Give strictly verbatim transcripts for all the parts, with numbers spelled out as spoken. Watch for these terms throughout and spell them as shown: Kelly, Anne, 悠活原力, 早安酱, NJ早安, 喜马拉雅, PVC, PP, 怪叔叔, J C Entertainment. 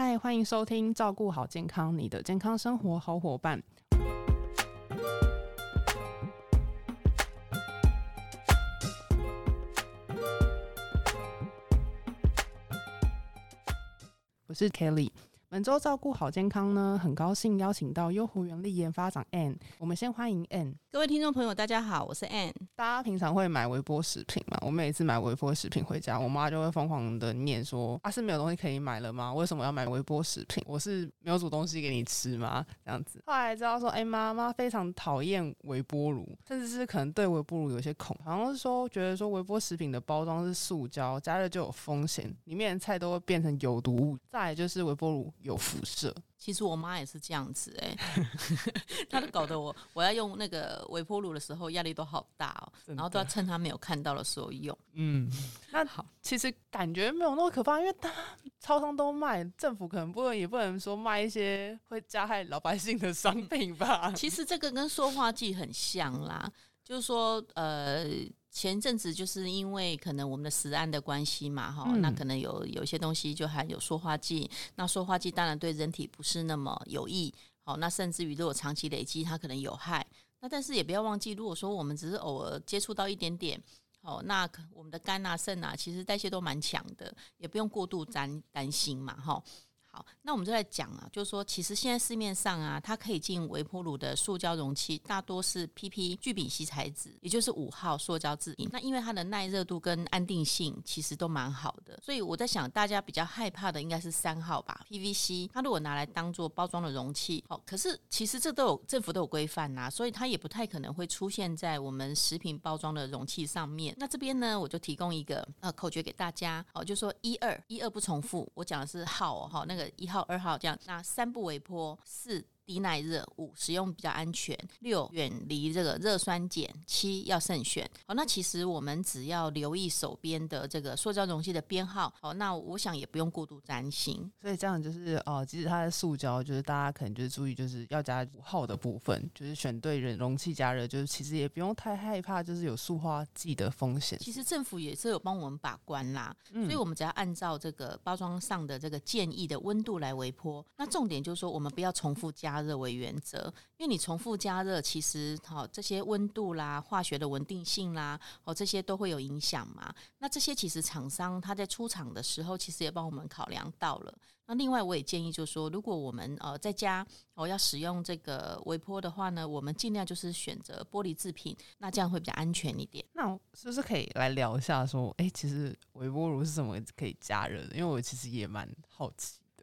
嗨，欢迎收听照顾好健康，你的健康生活好伙伴。我是 Kelly。 本周照顾好健康呢，很高兴邀请到悠活原力研发长 Anne。 我们先欢迎 Anne。 各位听众朋友大家好，我是 Anne。 大家平常会买微波食品吗？我每次买微波食品回家，我妈就会疯狂的念说，啊，是没有东西可以买了吗？为什么要买微波食品？我是没有煮东西给你吃吗？这样子。后来知道说，哎、欸，妈妈非常讨厌微波炉，甚至是可能对微波炉有些恐，好像是说觉得说微波食品的包装是塑胶，加热就有风险，里面的菜都会变成有毒物。再来就是微波炉有辐射。其实我妈也是这样子哎、欸，她都搞得我我要用那个微波炉的时候压力都好大哦、喔，然后都要趁她没有看到的时候用。嗯，那好，其实感觉没有那么可怕，因为大家超商都卖，政府可能不能也不能说卖一些会加害老百姓的商品吧。其实这个跟塑化剂很像啦，就是说呃。前阵子就是因为可能我们的食安的关系嘛、嗯、那可能有有些东西就含有塑化剂，那塑化剂当然对人体不是那么有益，好，那甚至于如果长期累积它可能有害，那但是也不要忘记，如果说我们只是偶尔接触到一点点，好，那我们的肝啊肾啊其实代谢都蛮强的，也不用过度担担心嘛。好，那我们就来讲啊，就是说其实现在市面上啊，它可以进微波炉的塑胶容器大多是 P P 聚丙烯材质，也就是五号塑胶制品。那因为它的耐热度跟安定性其实都蛮好的，所以我在想大家比较害怕的应该是三号吧， P V C。 它如果拿来当做包装的容器、哦、可是其实这都有政府都有规范啊，所以它也不太可能会出现在我们食品包装的容器上面。那这边呢，我就提供一个、呃、口诀给大家、哦、就说一二一二不重复，我讲的是号哦，那个一号二号这样。那三不微波，四低耐热，五使用比较安全，六远离这个热酸碱，七要慎选。好，那其实我们只要留意手边的这个塑胶容器的编号，好，那我想也不用过度担心。所以这样就是哦，即使它的塑胶，就是大家可能就是注意，就是要加五号的部分，就是选对人容器加热，就是其实也不用太害怕，就是有塑化剂的风险。其实政府也是有帮我们把关啦、嗯，所以我们只要按照这个包装上的这个建议的温度来微波。那重点就是说，我们不要重复加热。加热为原则，因为你重复加热，其实、哦、这些温度啦、化学的稳定性啦、哦，这些都会有影响嘛。那这些其实厂商他在出厂的时候，其实也帮我们考量到了。那另外我也建议就是说，如果我们、呃、在家、哦、要使用这个微波的话呢，我们尽量就是选择玻璃制品，那这样会比较安全一点。那是不是可以来聊一下说，哎，其实微波炉是什么可以加热的？因为我其实也蛮好奇的。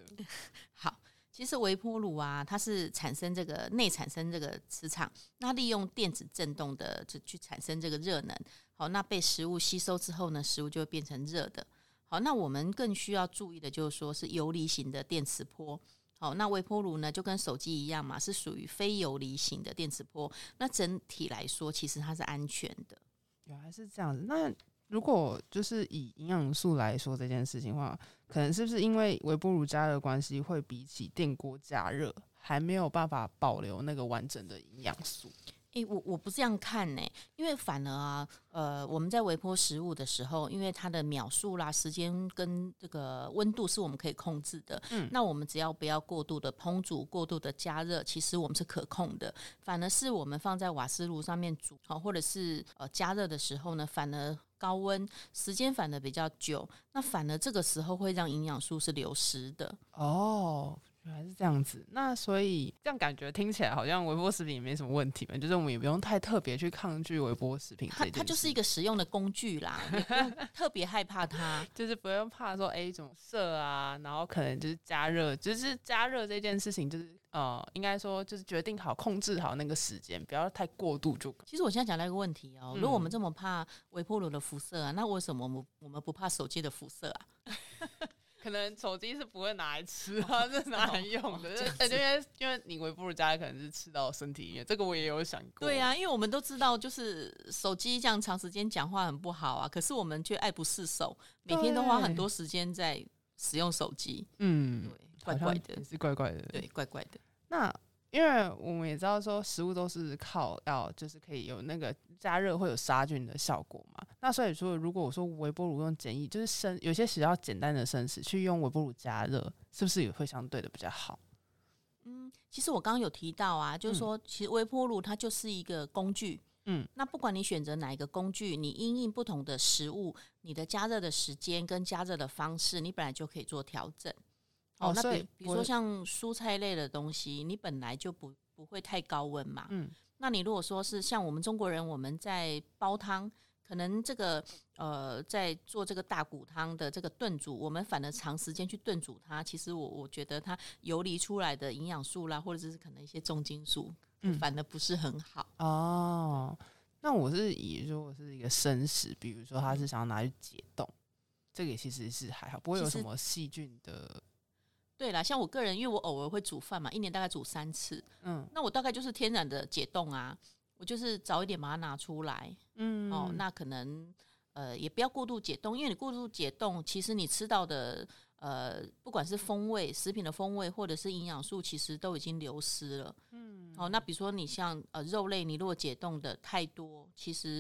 好。其实微波炉啊，它是产生这个内产生这个磁场，那利用电子振动的就去产生这个热能。好，那被食物吸收之后呢，食物就会变成热的。好，那我们更需要注意的就是说是游离型的电磁波。好，那微波炉呢就跟手机一样嘛，是属于非游离型的电磁波。那整体来说，其实它是安全的。原来是这样子。那如果就是以营养素来说这件事情的话，可能是不是因为微波炉加热的关系，会比起电锅加热还没有办法保留那个完整的营养素？欸、我, 我不这样看、欸、因为反而啊，呃，我们在微波食物的时候，因为它的秒数啦、时间跟这个温度是我们可以控制的、嗯、那我们只要不要过度的烹煮、过度的加热，其实我们是可控的。反而是我们放在瓦斯炉上面煮，或者是、呃、加热的时候呢，反而高温时间反而比较久，那反而这个时候会让营养素是流失的。哦，原来是这样子。那所以这样感觉听起来好像微波食品也没什么问题嘛，就是我们也不用太特别去抗拒微波食品这件事。 它, 它就是一个实用的工具啦，特别害怕它就是不用怕说哎，怎么射啊，然后可能就是加热，就是加热这件事情就是呃，应该说就是决定好、控制好那个时间，不要太过度就。其实我现在讲到一个问题哦、喔嗯，如果我们这么怕微波炉的辐射啊，那为什么我们我们不怕手机的辐射啊？可能手机是不会拿来吃啊，是拿来用的。欸、因为因为你微波炉加可能是吃到身体里面，这个我也有想过。对啊，因为我们都知道，就是手机这样长时间讲话很不好啊，可是我们却爱不释手，每天都花很多时间在使用手机。嗯，对，怪怪的，是怪怪的，对，怪怪的。那因为我们也知道说食物都是靠要就是可以有那个加热会有杀菌的效果嘛，那所以说如果我说微波炉用简易，就是生有些比较简单的生食去用微波炉加热，是不是也会相对的比较好？嗯，其实我刚刚有提到啊，就是说、嗯、其实微波炉它就是一个工具，嗯，那不管你选择哪一个工具，你因应不同的食物，你的加热的时间跟加热的方式，你本来就可以做调整。哦，那 比, 比如说像蔬菜类的东西，你本来就不不会太高温嘛，嗯，那你如果说是像我们中国人，我们在煲汤，可能这个呃，在做这个大骨汤的这个炖煮，我们反而长时间去炖煮它，其实我我觉得它游离出来的营养素啦，或者是可能一些重金属，嗯，反而不是很好。哦，那我是以如果是一个生食，比如说它是想要拿去解冻，这个其实是还好，不会有什么细菌的。对啦，像我个人，因为我偶尔会煮饭嘛，一年大概煮三次，嗯，那我大概就是天然的解冻啊，我就是早一点把它拿出来，嗯，哦，那可能呃也不要过度解冻，因为你过度解冻，其实你吃到的呃不管是风味、食品的风味，或者是营养素，其实都已经流失了，嗯，哦，那比如说你像呃肉类，你如果解冻的太多，其实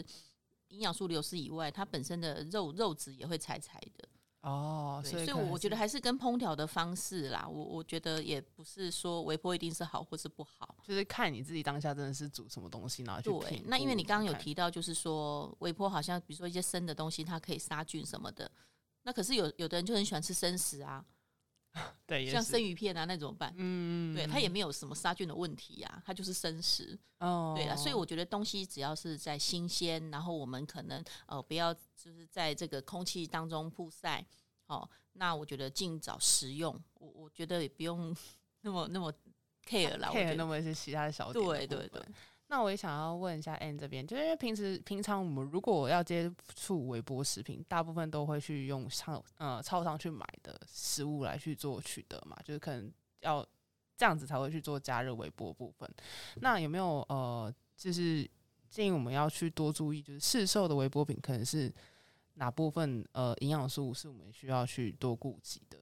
营养素流失以外，它本身的肉肉质也会柴柴的。哦，所以我觉得还是跟烹调的方式啦，我我觉得也不是说微波一定是好或是不好，就是看你自己当下真的是煮什么东西，然后去评估。那因为你刚刚有提到，就是说微波好像比如说一些生的东西，它可以杀菌什么的，那可是有有的人就很喜欢吃生食啊，对，像生鱼片啊那怎么办？嗯，对，它也没有什么杀菌的问题啊，它就是生食。哦，对啊，所以我觉得东西只要是在新鲜，然后我们可能呃不要就是在这个空气当中曝晒。哦，那我觉得尽早食用，我我觉得也不用那么那么 care 啦 care 那么一些其他的小点的。对对对。那我也想要问一下 Anne 这边，就是因为平时平常我们如果要接触微波食品，大部分都会去用超呃超商去买的食物来去做取得嘛，就是可能要这样子才会去做加热微波部分。那有没有呃，就是建议我们要去多注意，就是市售的微波品可能是哪部分呃营养素是我们需要去多顾及的？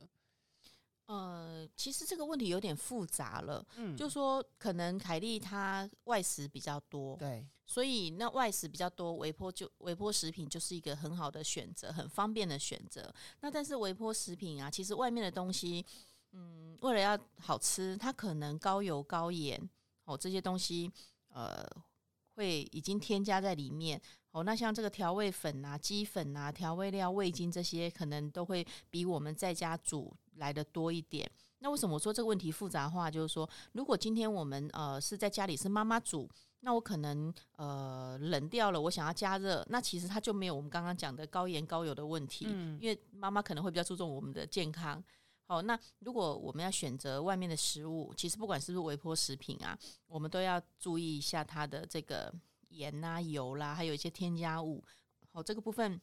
呃，其实这个问题有点复杂了，嗯，就说可能凯莉她外食比较多，对，所以那外食比较多，微波就微波食品就是一个很好的选择，很方便的选择。那但是微波食品啊，其实外面的东西，嗯，为了要好吃，它可能高油高盐哦这些东西，呃。会已经添加在里面哦，那像这个调味粉啊、鸡粉啊、调味料、味精这些，可能都会比我们在家煮来的多一点。那为什么我说这个问题复杂化？就是说，如果今天我们呃是在家里是妈妈煮，那我可能呃冷掉了，我想要加热，那其实它就没有我们刚刚讲的高盐高油的问题，嗯，因为妈妈可能会比较注重我们的健康。好，那如果我们要选择外面的食物，其实不管是不是微波食品啊，我们都要注意一下它的这个盐啊、油啦，还有一些添加物。好，这个部分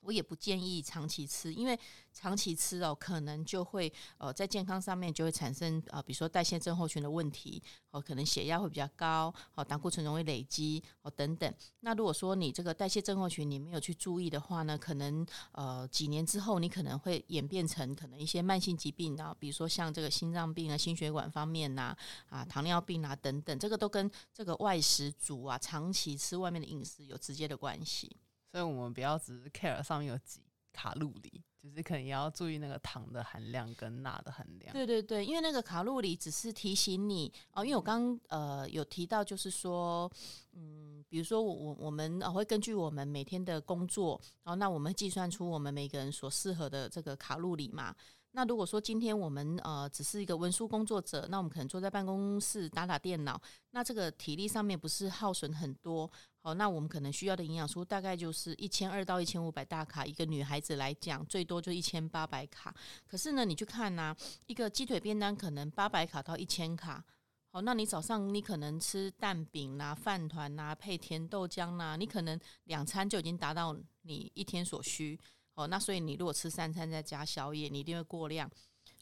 我也不建议长期吃，因为长期吃哦，可能就会呃在健康上面就会产生啊、呃，比如说代谢症候群的问题，哦，可能血压会比较高，哦，胆固醇容易累积，哦，等等。那如果说你这个代谢症候群你没有去注意的话呢，可能呃几年之后你可能会演变成可能一些慢性疾病啊，比如说像这个心脏病啊、心血管方面呐、啊、啊糖尿病啊等等，这个都跟这个外食族啊长期吃外面的饮食有直接的关系。所以我们不要只是 care 上面有几卡路里，就是可能也要注意那个糖的含量跟钠的含量。对对对，因为那个卡路里只是提醒你哦，因为我刚呃有提到，就是说，嗯，比如说我我们、哦、会根据我们每天的工作，然后那我们计算出我们每个人所适合的这个卡路里嘛。那如果说今天我们呃只是一个文书工作者，那我们可能坐在办公室打打电脑，那这个体力上面不是耗损很多，好，那我们可能需要的营养素大概就是一千二到一千五百大卡，一个女孩子来讲最多就一千八百卡。可是呢，你去看啊，一个鸡腿便当可能八百卡到一千卡。好，那你早上你可能吃蛋饼啊、饭团啊、配甜豆浆啊，你可能两餐就已经达到你一天所需。哦，那所以你如果吃三餐再加宵夜，你一定会过量。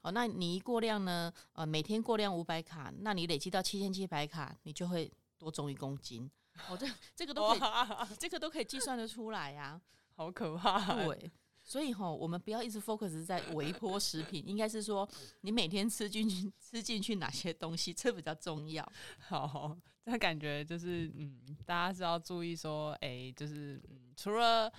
哦，那你一过量呢，呃，每天过量五百卡，那你累积到七千七百卡，你就会多重一公斤。哦，这这个都可以，这个都可以计算得出来呀、啊。好可怕！对，所以哈、哦，我们不要一直 focus 在微波食品，应该是说你每天吃进去吃进去哪些东西，这比较重要。好，那感觉就是嗯，大家是要注意说，哎、欸，就是、嗯、除了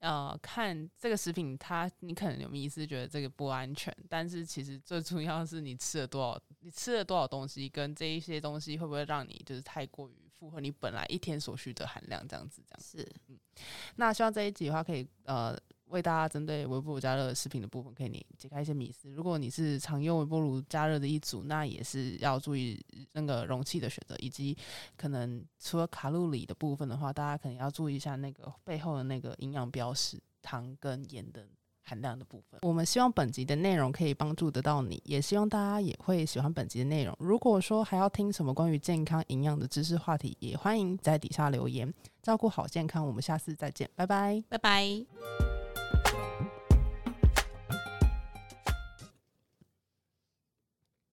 呃看这个食品它，你可能有迷思觉得这个不安全，但是其实最重要是你吃了多少，你吃了多少东西，跟这一些东西会不会让你就是太过于符合你本来一天所需的含量，这样子，这样子。是，嗯，那希望这一集的话可以呃。为大家针对微波炉加热食品的部分，可以解开一些迷思。如果你是常用微波炉加热的一族，那也是要注意那个容器的选择，以及可能除了卡路里的部分的话，大家可能要注意一下那个背后的那个营养标识，糖跟盐的含量的部分。我们希望本集的内容可以帮助得到你，也希望大家也会喜欢本集的内容。如果说还要听什么关于健康营养的知识话题，也欢迎在底下留言。照顾好健康，我们下次再见，拜拜，拜拜。